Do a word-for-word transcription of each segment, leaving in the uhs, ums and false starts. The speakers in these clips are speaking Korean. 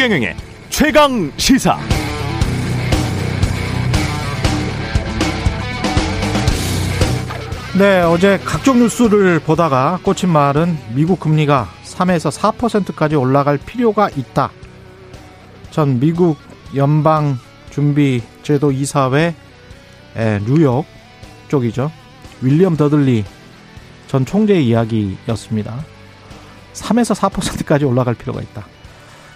최경영의 최강시사. 네, 어제 각종 뉴스를 보다가 꽂힌 말은 미국 금리가 삼에서 사 퍼센트까지 올라갈 필요가 있다. 전 미국 연방준비제도 이사회 뉴욕 쪽이죠. 윌리엄 더들리 전 총재의 이야기였습니다. 삼에서 사 퍼센트까지 올라갈 필요가 있다.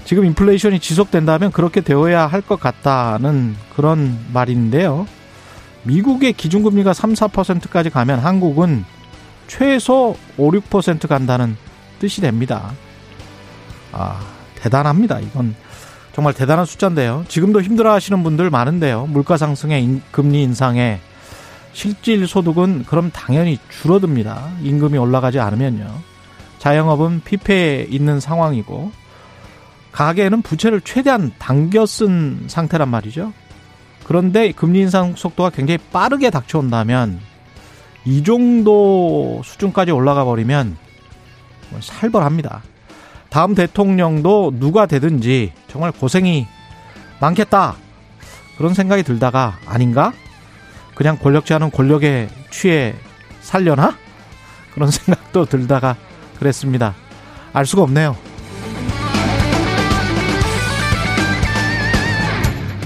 지금 인플레이션이 지속된다면 그렇게 되어야 할 것 같다는 그런 말인데요. 미국의 기준금리가 삼, 사 퍼센트까지 가면 한국은 최소 오, 육 퍼센트 간다는 뜻이 됩니다. 아, 대단합니다. 이건 정말 대단한 숫자인데요. 지금도 힘들어하시는 분들 많은데요. 물가상승에 인, 금리 인상에 실질 소득은 그럼 당연히 줄어듭니다. 임금이 올라가지 않으면요. 자영업은 피폐해 있는 상황이고 가계는 부채를 최대한 당겨 쓴 상태란 말이죠. 그런데 금리 인상 속도가 굉장히 빠르게 닥쳐온다면 이 정도 수준까지 올라가 버리면 살벌합니다. 다음 대통령도 누가 되든지 정말 고생이 많겠다. 그런 생각이 들다가 아닌가? 그냥 권력자는 권력에 취해 살려나? 그런 생각도 들다가 그랬습니다. 알 수가 없네요.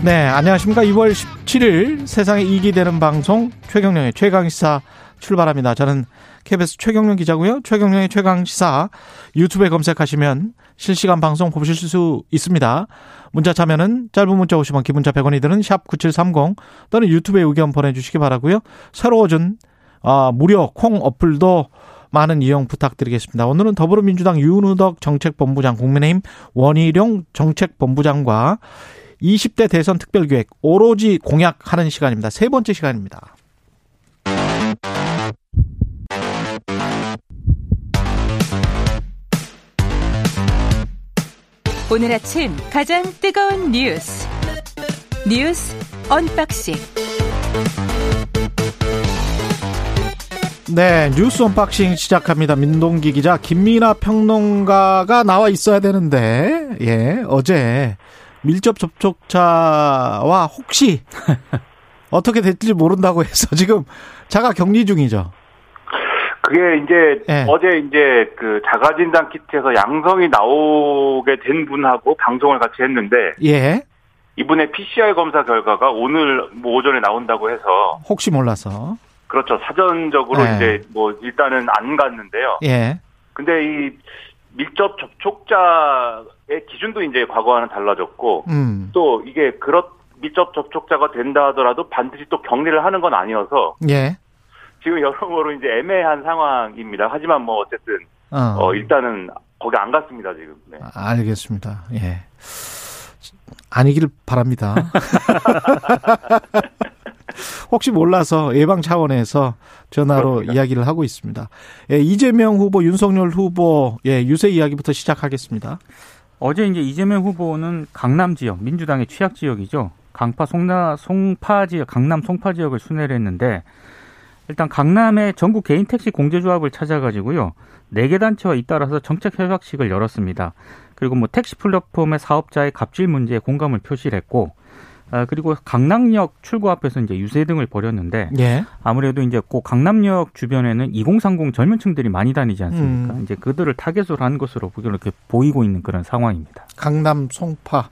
네, 안녕하십니까. 이월 십칠일 세상에 이익이 되는 방송 최경령의 최강시사 출발합니다. 저는 케이비에스 최경령 기자고요. 최경령의 최강시사 유튜브에 검색하시면 실시간 방송 보실 수 있습니다. 문자 참여는 짧은 문자 오십 원, 긴 문자 백 원이 드는 샵 구칠삼공 또는 유튜브에 의견 보내주시기 바라고요. 새로워진 어, 무료 콩 어플도 많은 이용 부탁드리겠습니다. 오늘은 더불어민주당 윤우덕 정책본부장, 국민의힘 원희룡 정책본부장과 이십 대 대선 특별기획 오로지 공약하는 시간입니다. 세 번째 시간입니다. 오늘 아침 가장 뜨거운 뉴스 뉴스 언박싱. 네, 뉴스 언박싱 시작합니다. 민동기 기자, 김민아 평론가가 나와 있어야 되는데 예, 어제 밀접 접촉자와 혹시 어떻게 될지 모른다고 해서 지금 자가 격리 중이죠. 그게 이제 네. 어제 이제 그 자가 진단 키트에서 양성이 나오게 된 분하고 방송을 같이 했는데 예. 이분의 피씨알 검사 결과가 오늘 뭐 오전에 나온다고 해서 혹시 몰라서 그렇죠. 사전적으로 네. 이제 뭐 일단은 안 갔는데요. 예. 근데 이 밀접 접촉자의 기준도 이제 과거와는 달라졌고 음. 또 이게 그렇 밀접 접촉자가 된다 하더라도 반드시 또 격리를 하는 건 아니어서 예. 지금 여러모로 이제 애매한 상황입니다. 하지만 뭐 어쨌든 어, 어 일단은 거기 안 갔습니다 지금. 네. 알겠습니다. 예. 아니길 바랍니다. 혹시 몰라서 예방 차원에서 전화로 그렇습니다. 이야기를 하고 있습니다. 예, 이재명 후보, 윤석열 후보 예, 유세 이야기부터 시작하겠습니다. 어제 이제 이재명 후보는 강남 지역, 민주당의 취약 지역이죠. 강파 송파 송파 지역, 강남 송파 지역을 순회를 했는데 일단 강남의 전국 개인 택시 공제조합을 찾아가지고요. 네 개 단체와 잇따라서 정책 협약식을 열었습니다. 그리고 뭐 택시 플랫폼의 사업자의 갑질 문제에 공감을 표시를 했고 아, 그리고 강남역 출구 앞에서 이제 유세 등을 벌였는데 예. 아무래도 이제 꼭 강남역 주변에는 이공삼공 젊은층들이 많이 다니지 않습니까? 음. 이제 그들을 타겟으로 한 것으로 이렇게 보이고 있는 그런 상황입니다. 강남 송파.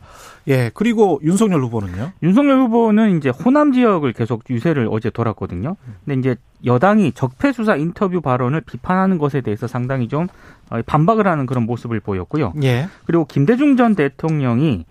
예. 그리고 윤석열 후보는요? 윤석열 후보는 이제 호남 지역을 계속 유세를 어제 돌았거든요. 근데 이제 여당이 적폐 수사 인터뷰 발언을 비판하는 것에 대해서 상당히 좀 반박을 하는 그런 모습을 보였고요. 예. 그리고 김대중 전 대통령이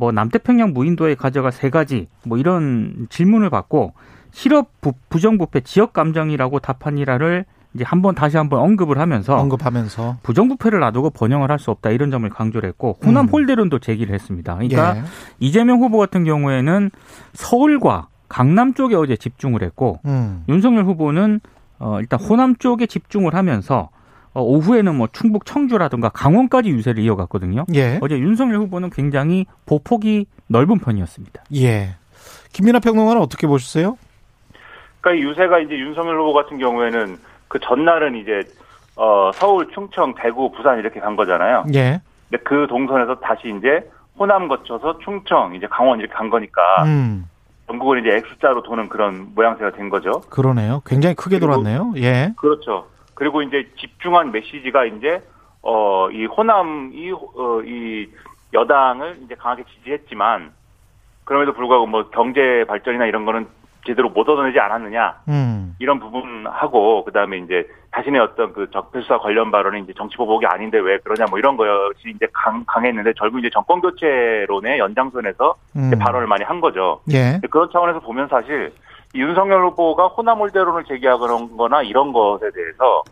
뭐 남태평양 무인도에 가져갈 세 가지 뭐 이런 질문을 받고 실업 부, 부정부패 지역 감정이라고 답한 일화를 이제 한번 다시 한번 언급을 하면서 언급하면서 부정부패를 놔두고 번영을 할 수 없다 이런 점을 강조를 했고 호남 음. 홀대론도 제기를 했습니다. 그러니까 예. 이재명 후보 같은 경우에는 서울과 강남 쪽에 어제 집중을 했고 음. 윤석열 후보는 어, 일단 호남 쪽에 집중을 하면서 오후에는 뭐 충북 청주라든가 강원까지 유세를 이어갔거든요. 예. 어제 윤석열 후보는 굉장히 보폭이 넓은 편이었습니다. 예. 김민하 평론가는 어떻게 보셨어요? 그러니까 이 유세가 이제 윤석열 후보 같은 경우에는 그 전날은 이제 어 서울, 충청, 대구, 부산 이렇게 간 거잖아요. 예. 근데 그 동선에서 다시 이제 호남 거쳐서 충청, 이제 강원 이렇게 간 거니까 음. 전국을 이제 X자로 도는 그런 모양새가 된 거죠. 그러네요. 굉장히 크게 그리고, 돌았네요. 예. 그렇죠. 그리고 이제 집중한 메시지가 이제 어, 이 호남이 어, 이 여당을 이제 강하게 지지했지만 그럼에도 불구하고 뭐 경제 발전이나 이런 거는 제대로 못 얻어내지 않았느냐 음. 이런 부분하고 그 다음에 이제 자신의 어떤 그 적폐수사 관련 발언이 이제 정치 보복이 아닌데 왜 그러냐 뭐 이런 것이 이제 강 강했는데 결국 이제 정권 교체론의 연장선에서 음. 이제 발언을 많이 한 거죠. 예. 그런 차원에서 보면 사실 윤석열 후보가 호남 올대론을 제기하거나 이런 것에 대해서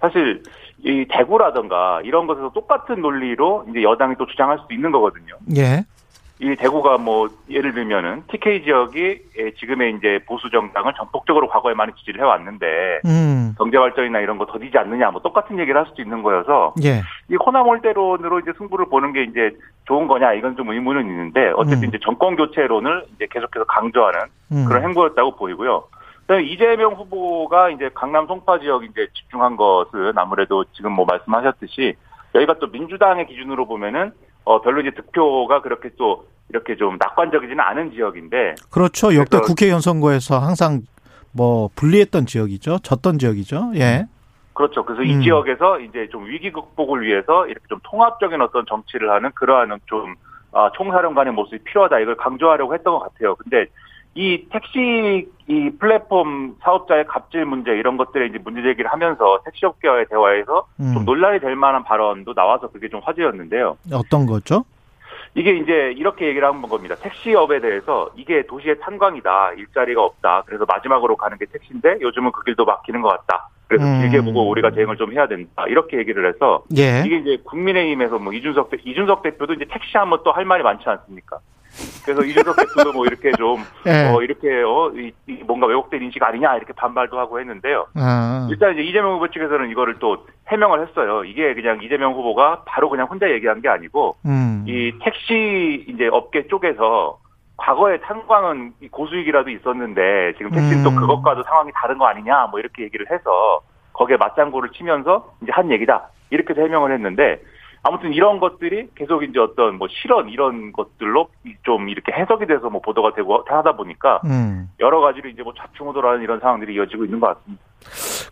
사실 이 대구라든가 이런 것에서 똑같은 논리로 이제 여당이 또 주장할 수도 있는 거거든요. 예. 이 대구가 뭐 예를 들면은 티케이 지역이 지금의 이제 보수 정당을 전폭적으로 과거에 많이 지지를 해왔는데 음. 경제 발전이나 이런 거 더디지 않느냐 뭐 똑같은 얘기를 할 수도 있는 거여서 예. 이 호남 올대론으로 이제 승부를 보는 게 이제 좋은 거냐 이건 좀 의문은 있는데 어쨌든 음. 이제 정권 교체론을 이제 계속해서 강조하는 음. 그런 행보였다고 보이고요. 그다음에 이재명 후보가 이제 강남 송파 지역 이제 집중한 것은 아무래도 지금 뭐 말씀하셨듯이 여기가 또 민주당의 기준으로 보면은. 어, 별로 이제 득표가 그렇게 또 이렇게 좀 낙관적이지는 않은 지역인데. 그렇죠. 역대 국회의원 선거에서 항상 뭐 불리했던 지역이죠. 졌던 지역이죠. 예. 그렇죠. 그래서 음. 이 지역에서 이제 좀 위기 극복을 위해서 이렇게 좀 통합적인 어떤 정치를 하는 그러한 좀 아, 총사령관의 모습이 필요하다 이걸 강조하려고 했던 것 같아요. 근데 이 택시 이 플랫폼 사업자의 갑질 문제 이런 것들에 이제 문제 제기를 하면서 택시업계와의 대화에서 음. 좀 논란이 될 만한 발언도 나와서 그게 좀 화제였는데요. 어떤 거죠? 이게 이제 이렇게 얘기를 한 겁니다. 택시업에 대해서 이게 도시의 탄광이다. 일자리가 없다. 그래서 마지막으로 가는 게 택시인데 요즘은 그 길도 막히는 것 같다. 그래서 음. 길게 보고 우리가 대응을 좀 해야 된다. 이렇게 얘기를 해서 예. 이게 이제 국민의힘에서 뭐 이준석 대, 이준석 대표도 이제 택시 하면 또 할 말이 많지 않습니까? 그래서 이준석 대표도 뭐 이렇게 좀, 네. 어, 이렇게, 어, 이, 이 뭔가 왜곡된 인식 아니냐, 이렇게 반발도 하고 했는데요. 아. 일단 이제 이재명 후보 측에서는 이거를 또 해명을 했어요. 이게 그냥 이재명 후보가 바로 그냥 혼자 얘기한 게 아니고, 음. 이 택시 이제 업계 쪽에서 과거에 탄광은 고수익이라도 있었는데, 지금 택시는 음. 또 그것과도 상황이 다른 거 아니냐, 뭐 이렇게 얘기를 해서, 거기에 맞장구를 치면서 이제 한 얘기다. 이렇게 해명을 했는데, 아무튼 이런 것들이 계속 이제 어떤 뭐 실언 이런 것들로 좀 이렇게 해석이 돼서 뭐 보도가 되고 하다 보니까 음. 여러 가지로 이제 뭐 좌충우돌하는 이런 상황들이 이어지고 있는 것 같습니다.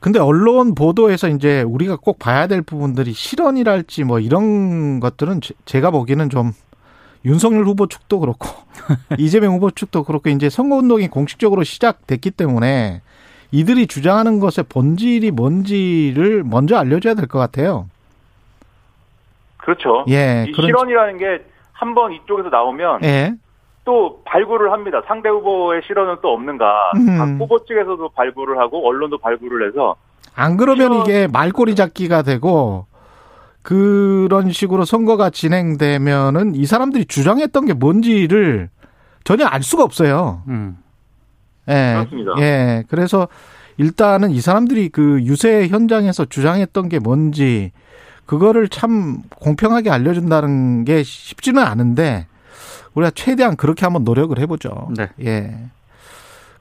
근데 언론 보도에서 이제 우리가 꼭 봐야 될 부분들이 실언이랄지 뭐 이런 것들은 제, 제가 보기에는 좀 윤석열 후보 측도 그렇고 이재명 후보 측도 그렇고 이제 선거운동이 공식적으로 시작됐기 때문에 이들이 주장하는 것의 본질이 뭔지를 먼저 알려줘야 될 것 같아요. 그렇죠. 예, 이 그런... 실언이라는 게 한 번 이쪽에서 나오면 예. 또 발굴을 합니다. 상대 후보의 실언은 또 없는가. 음. 각 후보 측에서도 발굴을 하고 언론도 발굴을 해서. 안 그러면 실언... 이게 말꼬리 잡기가 되고 그런 식으로 선거가 진행되면은 이 사람들이 주장했던 게 뭔지를 전혀 알 수가 없어요. 음. 예, 그렇습니다. 예, 그래서 일단은 이 사람들이 그 유세 현장에서 주장했던 게 뭔지 그거를 참 공평하게 알려준다는 게 쉽지는 않은데 우리가 최대한 그렇게 한번 노력을 해보죠. 네. 예.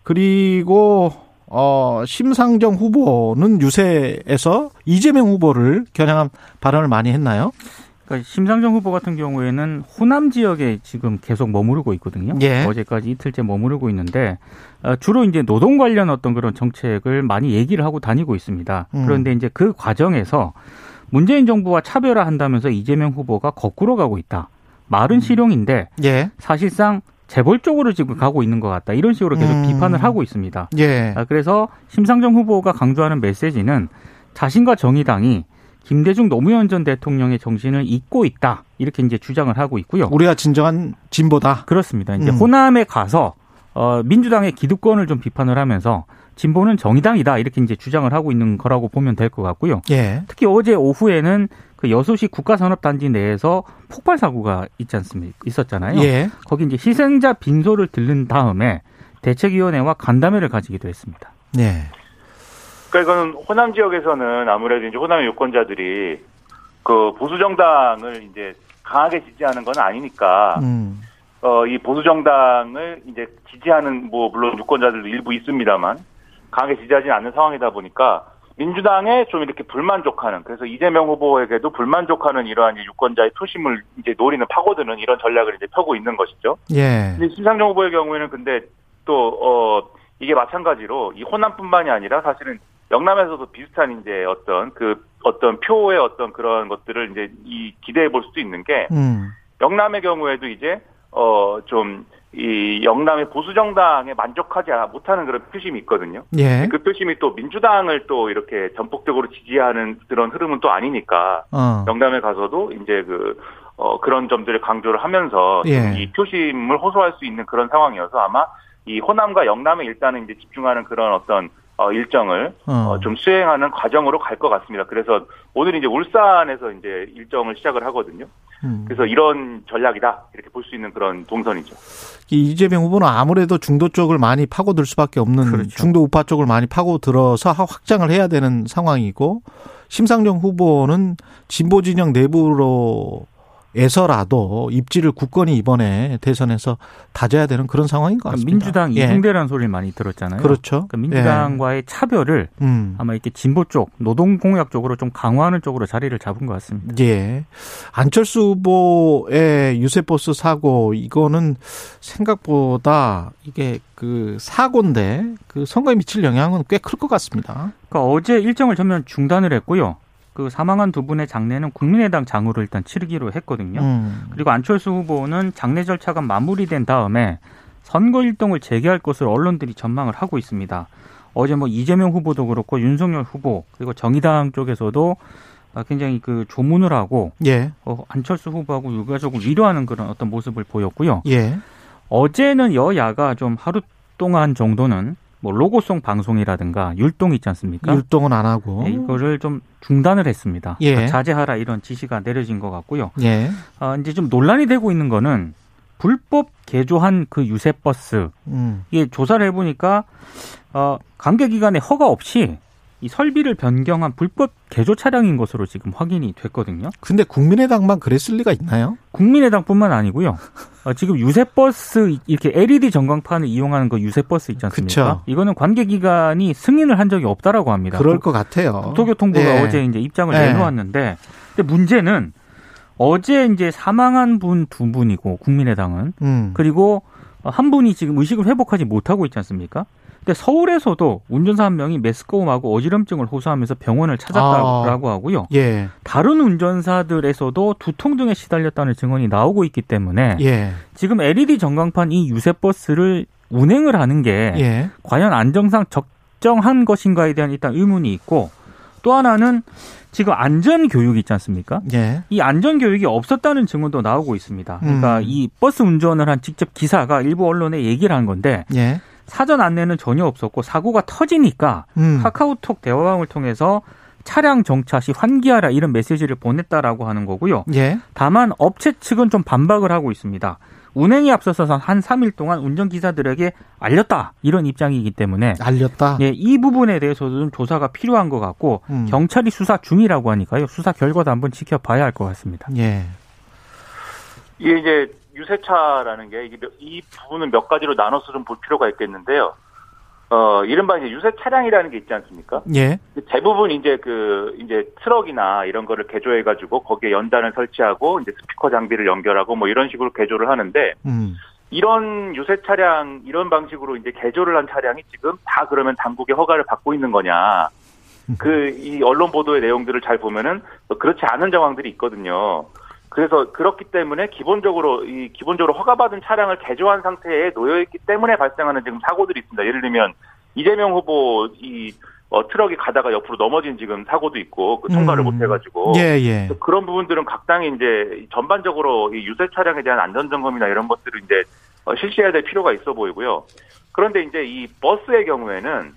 그리고 어, 심상정 후보는 유세에서 이재명 후보를 겨냥한 발언을 많이 했나요? 그러니까 심상정 후보 같은 경우에는 호남 지역에 지금 계속 머무르고 있거든요. 예. 어제까지 이틀째 머무르고 있는데 주로 이제 노동 관련 어떤 그런 정책을 많이 얘기를 하고 다니고 있습니다. 음. 그런데 이제 그 과정에서 문재인 정부와 차별화한다면서 이재명 후보가 거꾸로 가고 있다. 말은 실용인데 예. 사실상 재벌적으로 지금 가고 있는 것 같다. 이런 식으로 계속 음. 비판을 하고 있습니다. 예. 그래서 심상정 후보가 강조하는 메시지는 자신과 정의당이 김대중 노무현 전 대통령의 정신을 잊고 있다. 이렇게 이제 주장을 하고 있고요. 우리가 진정한 진보다. 그렇습니다. 이제 음. 호남에 가서 민주당의 기득권을 좀 비판을 하면서 진보는 정의당이다 이렇게 이제 주장을 하고 있는 거라고 보면 될 것 같고요. 예. 특히 어제 오후에는 그 여수시 국가산업단지 내에서 폭발 사고가 있지 않습니까? 있었잖아요. 예. 거기 이제 희생자 빈소를 들른 다음에 대책위원회와 간담회를 가지기도 했습니다. 예. 그러니까 이건 호남 지역에서는 아무래도 이제 호남의 유권자들이 그 보수 정당을 이제 강하게 지지하는 건 아니니까. 음. 어, 이 보수 정당을 이제 지지하는 뭐 물론 유권자들도 일부 있습니다만. 강하게 지지하지는 않는 상황이다 보니까 민주당에 좀 이렇게 불만족하는, 그래서 이재명 후보에게도 불만족하는 이러한 유권자의 투심을 이제 노리는, 파고드는 이런 전략을 이제 펴고 있는 것이죠. 예. 근데 심상정 후보의 경우에는 근데 또, 어, 이게 마찬가지로 이 호남뿐만이 아니라 사실은 영남에서도 비슷한 이제 어떤 그 어떤 표의 어떤 그런 것들을 이제 이 기대해 볼 수도 있는 게, 음. 영남의 경우에도 이제, 어, 좀, 이 영남의 보수 정당에 만족하지 못하는 그런 표심이 있거든요. 예. 그 표심이 또 민주당을 또 이렇게 전폭적으로 지지하는 그런 흐름은 또 아니니까, 어. 영남에 가서도 이제 그 어, 그런 점들을 강조를 하면서, 예. 이 표심을 호소할 수 있는 그런 상황이어서 아마 이 호남과 영남에 일단은 이제 집중하는 그런 어떤 어, 일정을 어. 어, 좀 수행하는 과정으로 갈 것 같습니다. 그래서 오늘 이제 울산에서 이제 일정을 시작을 하거든요. 음. 그래서 이런 전략이다, 이렇게 볼 수 있는 그런 동선이죠. 이재명 후보는 아무래도 중도 쪽을 많이 파고들 수밖에 없는, 그렇죠. 중도 우파 쪽을 많이 파고들어서 확장을 해야 되는 상황이고, 심상정 후보는 진보 진영 내부로에서라도 입지를 굳건히 이번에 대선에서 다져야 되는 그런 상황인 것 같습니다. 그러니까 민주당 이중대라는, 예. 소리를 많이 들었잖아요. 그렇죠. 그러니까 민주당과의, 예. 차별을 음. 아마 이렇게 진보 쪽, 노동 공약 쪽으로 좀 강화하는 쪽으로 자리를 잡은 것 같습니다. 예. 안철수 후보의 유세버스 사고, 이거는 생각보다 이게 그 사고인데 그 선거에 미칠 영향은 꽤 클 것 같습니다. 그러니까 어제 일정을 전면 중단을 했고요. 그 사망한 두 분의 장례는 국민의당 장으로 일단 치르기로 했거든요. 음. 그리고 안철수 후보는 장례 절차가 마무리된 다음에 선거 일동을 재개할 것을 언론들이 전망을 하고 있습니다. 어제 뭐 이재명 후보도 그렇고 윤석열 후보, 그리고 정의당 쪽에서도 굉장히 그 조문을 하고, 예. 어, 안철수 후보하고 유가족을 위로하는 그런 어떤 모습을 보였고요. 예. 어제는 여야가 좀 하루 동안 정도는 뭐 로고송 방송이라든가 율동 있지 않습니까? 율동은 안 하고, 네, 이거를 좀 중단을 했습니다. 예. 그러니까 자제하라 이런 지시가 내려진 것 같고요. 예. 아, 이제 좀 논란이 되고 있는 거는 불법 개조한 그 유세버스, 음. 이게 조사를 해보니까 어, 관계기관의 허가 없이 이 설비를 변경한 불법 개조 차량인 것으로 지금 확인이 됐거든요. 근데 국민의당만 그랬을 리가 있나요? 국민의당뿐만 아니고요. 어, 지금 유세버스 이렇게 엘이디 전광판을 이용하는 그 유세버스 있지 않습니까? 그쵸. 이거는 관계기관이 승인을 한 적이 없다라고 합니다. 그럴 것 같아요. 국토교통부가, 예. 어제 이제 입장을, 예. 내놓았는데, 근데 문제는 어제 이제 사망한 분 두 분이고 국민의당은, 음. 그리고 한 분이 지금 의식을 회복하지 못하고 있지 않습니까? 근데 서울에서도 운전사 한 명이 메스꺼움하고 어지럼증을 호소하면서 병원을 찾았다고, 아, 하고요. 예. 다른 운전사들에서도 두통 등에 시달렸다는 증언이 나오고 있기 때문에, 예. 지금 엘이디 전광판 이 유세버스를 운행을 하는 게, 예. 과연 안정상 적정한 것인가에 대한 일단 의문이 있고, 또 하나는 지금 안전교육이 있지 않습니까? 예. 이 안전교육이 없었다는 증언도 나오고 있습니다. 그러니까 음. 이 버스 운전을 한 직접 기사가 일부 언론에 얘기를 한 건데, 예. 사전 안내는 전혀 없었고 사고가 터지니까 음. 카카오톡 대화방을 통해서 차량 정차 시 환기하라 이런 메시지를 보냈다라고 하는 거고요. 예. 다만 업체 측은 좀 반박을 하고 있습니다. 운행에 앞서서 한 삼 일 동안 운전기사들에게 알렸다 이런 입장이기 때문에. 알렸다? 네, 이 부분에 대해서도 좀 조사가 필요한 것 같고, 음. 경찰이 수사 중이라고 하니까요. 수사 결과도 한번 지켜봐야 할 것 같습니다. 예. 이게 이제 유세차라는 게, 이게 이 부분은 몇 가지로 나눠서 좀 볼 필요가 있겠는데요. 어, 이른바 이제 유세 차량이라는 게 있지 않습니까? 예. 대부분 이제 그, 이제 트럭이나 이런 거를 개조해가지고 거기에 연단을 설치하고 이제 스피커 장비를 연결하고 뭐 이런 식으로 개조를 하는데, 음. 이런 유세 차량, 이런 방식으로 이제 개조를 한 차량이 지금 다 그러면 당국의 허가를 받고 있는 거냐. 그, 이 언론 보도의 내용들을 잘 보면은 그렇지 않은 정황들이 있거든요. 그래서 그렇기 때문에 기본적으로 이 기본적으로 허가받은 차량을 개조한 상태에 놓여 있기 때문에 발생하는 지금 사고들이 있습니다. 예를 들면 이재명 후보 이 어, 트럭이 가다가 옆으로 넘어진 지금 사고도 있고 그 통과를 음. 못해가지고, 예, 예. 그런 부분들은 각 당이 이제 전반적으로 이 유세 차량에 대한 안전 점검이나 이런 것들을 이제 어, 실시해야 될 필요가 있어 보이고요. 그런데 이제 이 버스의 경우에는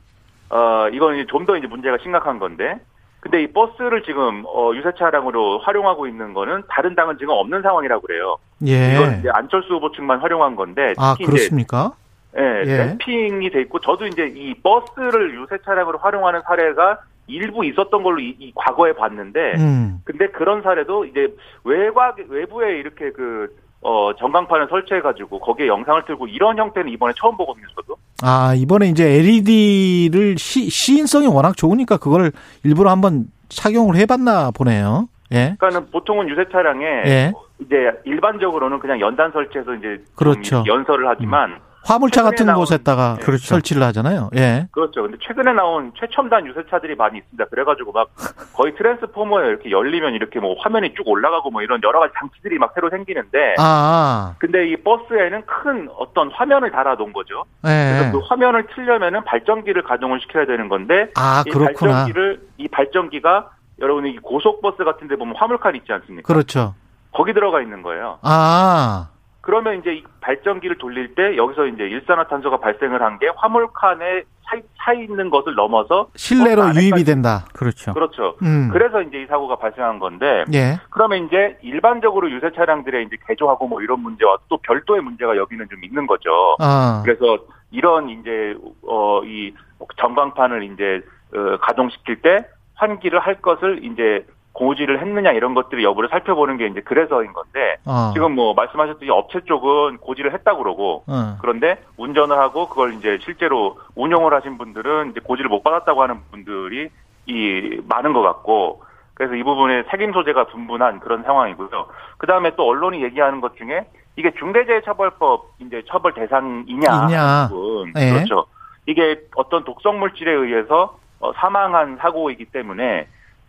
어 이건 좀 더 이제 문제가 심각한 건데. 근데 이 버스를 지금 어, 유세 차량으로 활용하고 있는 거는 다른 당은 지금 없는 상황이라고 그래요. 예. 이건 이제 안철수 후보 측만 활용한 건데. 아, 그렇습니까? 이제, 예, 예. 램핑이 돼 있고, 저도 이제 이 버스를 유세 차량으로 활용하는 사례가 일부 있었던 걸로 이, 이 과거에 봤는데, 음. 근데 그런 사례도 이제 외곽 외부에 이렇게 그 어, 전광판을 설치해가지고 거기에 영상을 틀고 이런 형태는 이번에 처음 보거든요, 저도. 아, 이번에 이제 엘이디를 시, 시인성이 워낙 좋으니까 그걸 일부러 한번 착용을 해봤나 보네요. 예. 그러니까는 보통은 유세 차량에 예. 이제 일반적으로는 그냥 연단 설치해서 이제 그렇죠. 연설을 하지만 음. 화물차 같은 나온, 곳에다가 네. 그렇죠. 설치를 하잖아요. 예. 그렇죠. 근데 최근에 나온 최첨단 유세차들이 많이 있습니다. 그래가지고 막 거의 트랜스포머에 이렇게 열리면 이렇게 뭐 화면이 쭉 올라가고 뭐 이런 여러 가지 장치들이 막 새로 생기는데. 아. 근데 이 버스에는 큰 어떤 화면을 달아놓은 거죠. 예. 그래서 그 화면을 틀려면은 발전기를 가동을 시켜야 되는 건데. 아, 이 그렇구나. 발전기를, 이 발전기가 여러분이 고속버스 같은 데 보면 화물칸 있지 않습니까? 그렇죠. 거기 들어가 있는 거예요. 아. 그러면 이제 이 발전기를 돌릴 때 여기서 이제 일산화탄소가 발생을 한 게 화물칸에 차, 차 있는 것을 넘어서 실내로 유입이 된다. 그렇죠. 그렇죠. 음. 그래서 이제 이 사고가 발생한 건데. 예. 그러면 이제 일반적으로 유세 차량들의 이제 개조하고 뭐 이런 문제와 또 별도의 문제가 여기는 좀 있는 거죠. 아. 그래서 이런 이제 어, 이 전광판을 이제 어, 가동시킬 때 환기를 할 것을 이제 고지를 했느냐 이런 것들의 여부를 살펴보는 게 이제 그래서인 건데 어. 지금 뭐 말씀하셨듯이 업체 쪽은 고지를 했다 그러고 어. 그런데 운전을 하고 그걸 이제 실제로 운영을 하신 분들은 이제 고지를 못 받았다고 하는 분들이 이 많은 것 같고 그래서 이 부분에 책임 소재가 분분한 그런 상황이고요. 그 다음에 또 언론이 얘기하는 것 중에 이게 중대재해처벌법 이제 처벌 대상이냐 이냐. 부분 예. 그렇죠. 이게 어떤 독성 물질에 의해서 사망한 사고이기 때문에.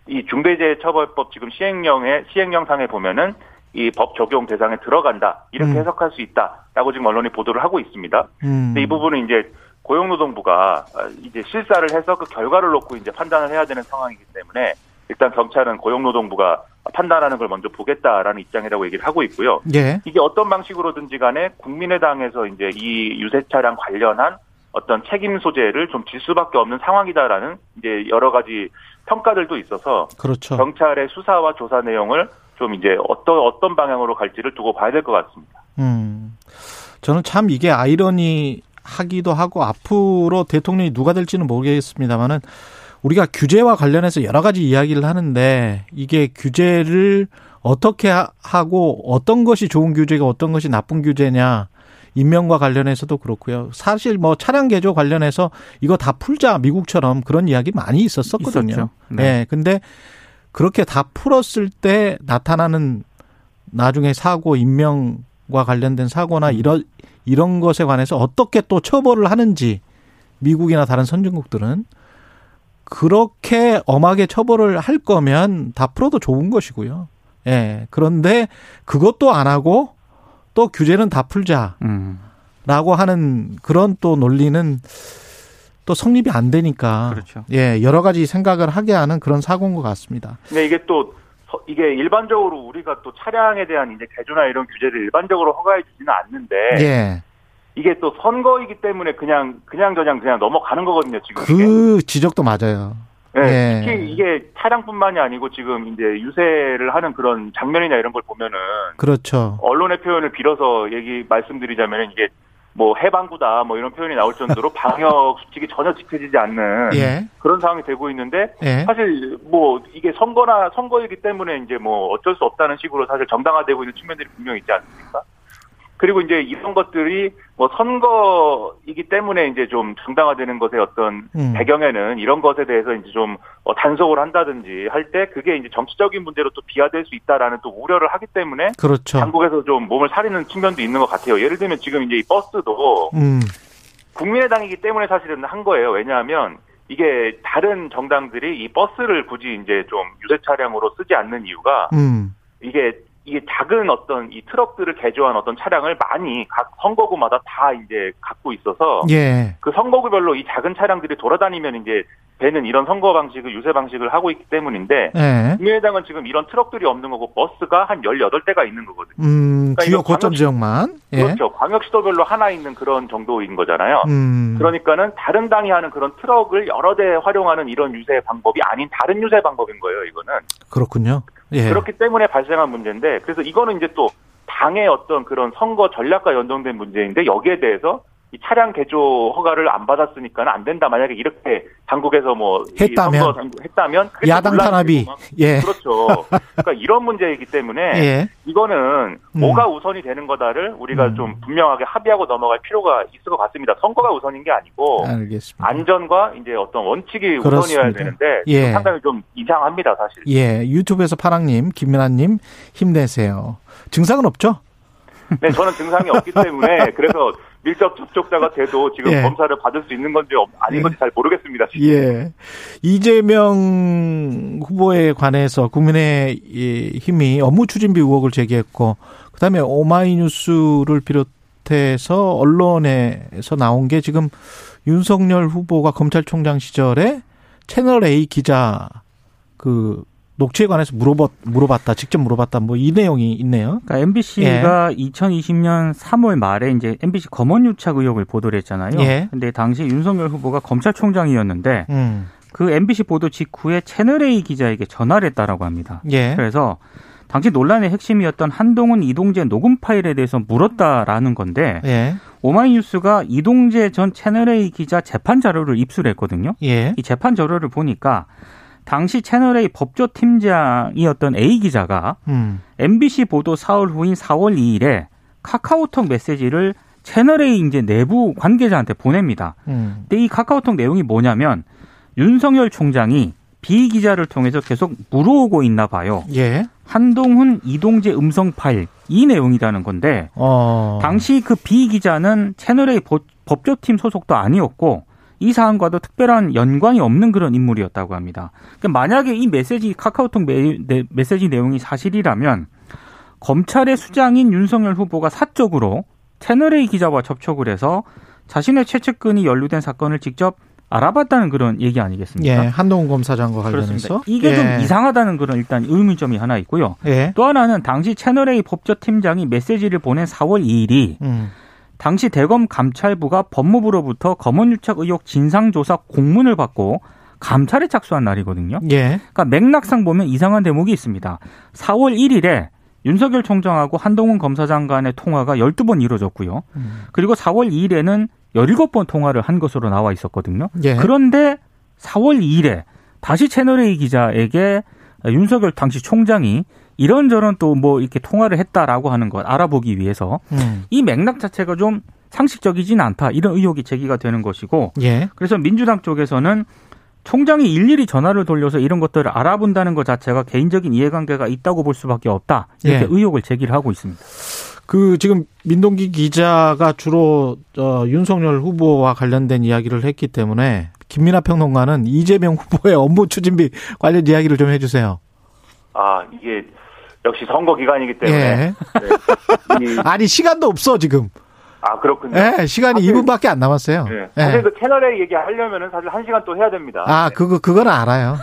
이 중대재해처벌법 지금 시행령에 시행령상에 보면은 이 법 적용 대상에 들어간다 이렇게 음. 해석할 수 있다라고 지금 언론이 보도를 하고 있습니다. 음. 근데 이 부분은 이제 고용노동부가 이제 실사를 해서 그 결과를 놓고 이제 판단을 해야 되는 상황이기 때문에 일단 경찰은 고용노동부가 판단하는 걸 먼저 보겠다라는 입장이라고 얘기를 하고 있고요. 예. 이게 어떤 방식으로든지간에 국민의당에서 이제 이 유세차량 관련한 어떤 책임 소재를 좀 질 수밖에 없는 상황이다라는 이제 여러 가지 평가들도 있어서 그렇죠. 경찰의 수사와 조사 내용을 좀 이제 어떤 어떤 방향으로 갈지를 두고 봐야 될 것 같습니다. 음, 저는 참 이게 아이러니하기도 하고 앞으로 대통령이 누가 될지는 모르겠습니다만은 우리가 규제와 관련해서 여러 가지 이야기를 하는데 이게 규제를 어떻게 하고 어떤 것이 좋은 규제고 어떤 것이 나쁜 규제냐. 인명과 관련해서도 그렇고요. 사실 뭐 차량 개조 관련해서 이거 다 풀자 미국처럼 그런 이야기 많이 있었었거든요. 있었죠. 네. 네, 근데 그렇게 다 풀었을 때 나타나는 나중에 사고, 인명과 관련된 사고나 음. 이런 이런 것에 관해서 어떻게 또 처벌을 하는지 미국이나 다른 선진국들은 그렇게 엄하게 처벌을 할 거면 다 풀어도 좋은 것이고요. 예. 네, 그런데 그것도 안 하고. 또 규제는 다 풀자라고 음. 하는 그런 또 논리는 또 성립이 안 되니까 그렇죠. 예, 여러 가지 생각을 하게 하는 그런 사고인 것 같습니다. 근데 이게 또 이게 일반적으로 우리가 또 차량에 대한 이제 개조나 이런 규제를 일반적으로 허가해 주지는 않는데 예. 이게 또 선거이기 때문에 그냥 그냥 저냥 그냥 넘어가는 거거든요. 지금 그 이게. 지적도 맞아요. 네, 예. 특히 이게 차량뿐만이 아니고 지금 이제 유세를 하는 그런 장면이나 이런 걸 보면은 그렇죠. 언론의 표현을 빌어서 얘기 말씀드리자면은 이게 뭐 해방구다 뭐 이런 표현이 나올 정도로 방역 수칙이 전혀 지켜지지 않는 예. 그런 상황이 되고 있는데 예. 사실 뭐 이게 선거나 선거이기 때문에 이제 뭐 어쩔 수 없다는 식으로 사실 정당화되고 있는 측면들이 분명히 있지 않습니까? 그리고 이제 이런 것들이 뭐 선거이기 때문에 이제 좀 정당화되는 것의 어떤 음. 배경에는 이런 것에 대해서 이제 좀 단속을 한다든지 할 때 그게 이제 정치적인 문제로 또 비화될 수 있다라는 또 우려를 하기 때문에 그렇죠. 한국에서 좀 몸을 사리는 측면도 있는 것 같아요. 예를 들면 지금 이제 이 버스도 음. 국민의당이기 때문에 사실은 한 거예요. 왜냐하면 이게 다른 정당들이 이 버스를 굳이 이제 좀 유세 차량으로 쓰지 않는 이유가 음. 이게 이게 작은 어떤 이 트럭들을 개조한 어떤 차량을 많이 각 선거구마다 다 이제 갖고 있어서 예. 그 선거구별로 이 작은 차량들이 돌아다니면 이제 되는 이런 선거 방식을 유세 방식을 하고 있기 때문인데 예. 국민의당은 지금 이런 트럭들이 없는 거고 버스가 한 열여덟 대가 있는 거거든요. 음, 그러니까 주요 거점 지역만. 예. 그렇죠. 광역시도별로 하나 있는 그런 정도인 거잖아요. 음. 그러니까는 다른 당이 하는 그런 트럭을 여러 대 활용하는 이런 유세 방법이 아닌 다른 유세 방법인 거예요. 이거는. 그렇군요. 예. 그렇기 때문에 발생한 문제인데 그래서 이거는 이제 또 당의 어떤 그런 선거 전략과 연동된 문제인데 여기에 대해서 이 차량 개조 허가를 안 받았으니까 안 된다. 만약에 이렇게 당국에서 뭐 했다면, 당국 했다면 야당 탄압이 예. 그렇죠. 그러니까 이런 문제이기 때문에 예. 이거는 음. 뭐가 우선이 되는 거다를 우리가 음. 좀 분명하게 합의하고 넘어갈 필요가 있을 것 같습니다. 선거가 우선인 게 아니고 알겠습니다. 안전과 이제 어떤 원칙이 그렇습니다. 우선이어야 되는데 예. 상당히 좀 이상합니다, 사실. 예, 유튜브에서 파랑님, 김민아님 힘내세요. 증상은 없죠? 네, 저는 증상이 없기 때문에 그래서. 밀접 접촉자가 돼도 지금 예. 검사를 받을 수 있는 건지 아닌 건지 잘 모르겠습니다. 지금. 예. 이재명 후보에 관해서 국민의힘이 업무 추진비 의혹을 제기했고 그다음에 오마이뉴스를 비롯해서 언론에서 나온 게 지금 윤석열 후보가 검찰총장 시절에 채널 에이 기자 그 녹취에 관해서 물어봤, 물어봤다, 직접 물어봤다, 뭐 이 내용이 있네요. 그러니까 엠비씨가 예. 이천이십 년 삼월 말에 이제 엠비씨 검언 유착 의혹을 보도를 했잖아요. 예. 근데 당시 윤석열 후보가 검찰총장이었는데 음. 그 엠비씨 보도 직후에 채널 A 기자에게 전화를 했다라고 합니다. 예. 그래서 당시 논란의 핵심이었던 한동훈, 이동재 녹음 파일에 대해서 물었다라는 건데 예. 오마이뉴스가 이동재 전 채널 A 기자 재판 자료를 입수를 했거든요. 예. 이 재판 자료를 보니까. 당시 채널A 법조팀장이었던 A 기자가 음. 엠비씨 보도 사흘 후인 사월 이일에 카카오톡 메시지를 채널A 이제 내부 관계자한테 보냅니다. 음. 근데 이 카카오톡 내용이 뭐냐면 윤석열 총장이 B 기자를 통해서 계속 물어오고 있나 봐요. 예. 한동훈, 이동재 음성 파일 이 내용이라는 건데 어. 당시 그 B 기자는 채널A 법조팀 소속도 아니었고 이 사안과도 특별한 연관이 없는 그런 인물이었다고 합니다. 그러니까 만약에 이 메시지, 카카오톡 메, 네, 메시지 내용이 사실이라면 검찰의 수장인 윤석열 후보가 사적으로 채널A 기자와 접촉을 해서 자신의 최측근이 연루된 사건을 직접 알아봤다는 그런 얘기 아니겠습니까? 예, 한동훈 검사장과 관련해서. 그렇습니다. 이게 예. 좀 이상하다는 그런 일단 의문점이 하나 있고요. 예. 또 하나는 당시 채널A 법조팀장이 메시지를 보낸 사월 이일이 음. 당시 대검 감찰부가 법무부로부터 검언유착 의혹 진상조사 공문을 받고 감찰에 착수한 날이거든요. 예. 그러니까 맥락상 보면 이상한 대목이 있습니다. 사월 일일에 윤석열 총장하고 한동훈 검사장 간의 통화가 열두 번 이루어졌고요. 음. 그리고 사월 이일에는 열일곱 번 통화를 한 것으로 나와 있었거든요. 예. 그런데 사월 이일에 다시 채널A 기자에게 윤석열 당시 총장이 이런저런 또 뭐 이렇게 통화를 했다라고 하는 것 알아보기 위해서 음. 이 맥락 자체가 좀 상식적이진 않다. 이런 의혹이 제기가 되는 것이고 예. 그래서 민주당 쪽에서는 총장이 일일이 전화를 돌려서 이런 것들을 알아본다는 것 자체가 개인적인 이해관계가 있다고 볼 수밖에 없다. 이렇게 예. 의혹을 제기를 하고 있습니다. 그 지금 민동기 기자가 주로 어, 윤석열 후보와 관련된 이야기를 했기 때문에 김민하 평론가는 이재명 후보의 업무 추진비 관련 이야기를 좀 해주세요. 아 이게... 역시 선거 기간이기 때문에. 예. 네. 아니, 시간도 없어, 지금. 아, 그렇군요. 예, 시간이 사실, 이 분밖에 안 남았어요. 네. 사실 예. 그 채널A 얘기하려면은 사실 한 시간 또 해야 됩니다. 아, 네. 그거, 그건 알아요.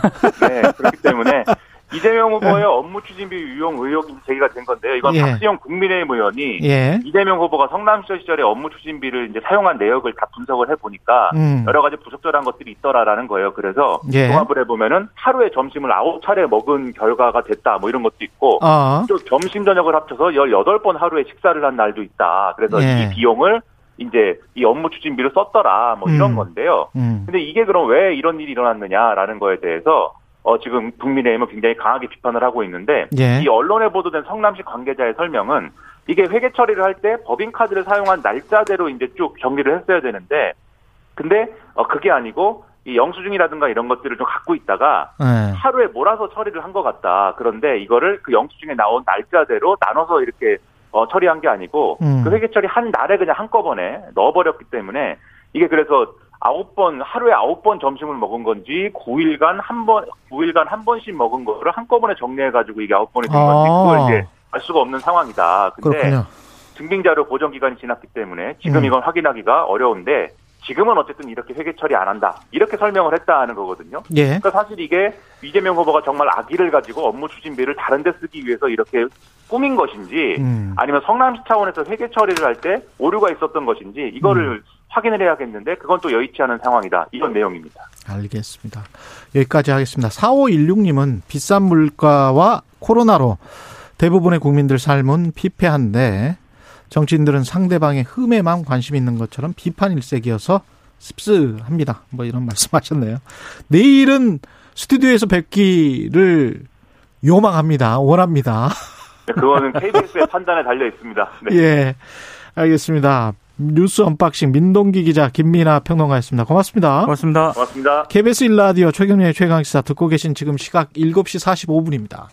네, 그렇기 때문에. 이재명 후보의 예. 업무 추진비 유용 의혹이 제기가 된 건데요. 이건 예. 박수영 국민의힘 의원이 예. 이재명 후보가 성남시절 시절에 업무 추진비를 이제 사용한 내역을 다 분석을 해보니까 음. 여러 가지 부적절한 것들이 있더라라는 거예요. 그래서 예. 종합을 해보면은 하루에 점심을 아홉 차례 먹은 결과가 됐다. 뭐 이런 것도 있고 어. 또 점심 저녁을 합쳐서 열여덟 번 하루에 식사를 한 날도 있다. 그래서 예. 이 비용을 이제 이 업무 추진비를 썼더라. 뭐 이런 음. 건데요. 음. 근데 이게 그럼 왜 이런 일이 일어났느냐라는 거에 대해서 어, 지금 국민의힘은 굉장히 강하게 비판을 하고 있는데 예. 이 언론에 보도된 성남시 관계자의 설명은 이게 회계 처리를 할 때 법인카드를 사용한 날짜대로 이제 쭉 정리를 했어야 되는데 근데 어, 그게 아니고 이 영수증이라든가 이런 것들을 좀 갖고 있다가 예. 하루에 몰아서 처리를 한 것 같다. 그런데 이거를 그 영수증에 나온 날짜대로 나눠서 이렇게 어, 처리한 게 아니고 음. 그 회계 처리 한 날에 그냥 한꺼번에 넣어버렸기 때문에 이게 그래서 아홉 번, 하루에 아홉 번 점심을 먹은 건지, 구 일간 한 번, 구 일간 한 번씩 먹은 거를 한꺼번에 정리해가지고 이게 아홉 번이 된 건지, 아. 그걸 이제 알 수가 없는 상황이다. 근데 그렇군요. 증빙자료 보정기간이 지났기 때문에 지금 음. 이건 확인하기가 어려운데, 지금은 어쨌든 이렇게 회계 처리 안 한다. 이렇게 설명을 했다는 거거든요. 예. 그러니까 사실 이게 이재명 후보가 정말 악의를 가지고 업무 추진비를 다른 데 쓰기 위해서 이렇게 꾸민 것인지, 음. 아니면 성남시 차원에서 회계 처리를 할 때 오류가 있었던 것인지, 이거를 음. 확인을 해야겠는데 그건 또 여의치 않은 상황이다. 이런 내용입니다. 알겠습니다. 여기까지 하겠습니다. 사오일육님은 비싼 물가와 코로나로 대부분의 국민들 삶은 피폐한데 정치인들은 상대방의 흠에만 관심 있는 것처럼 비판 일색이어서 씁쓸합니다. 뭐 이런 말씀하셨네요. 내일은 스튜디오에서 뵙기를 요망합니다. 원합니다. 네, 그거는 케이비에스의 판단에 달려 있습니다. 네. 예, 알겠습니다. 뉴스 언박싱 민동기 기자, 김민아 평론가였습니다. 고맙습니다. 고맙습니다. 고맙습니다. 케이비에스 일 라디오 최경영의 최강시사 듣고 계신 지금 시각 일곱 시 사십오 분입니다.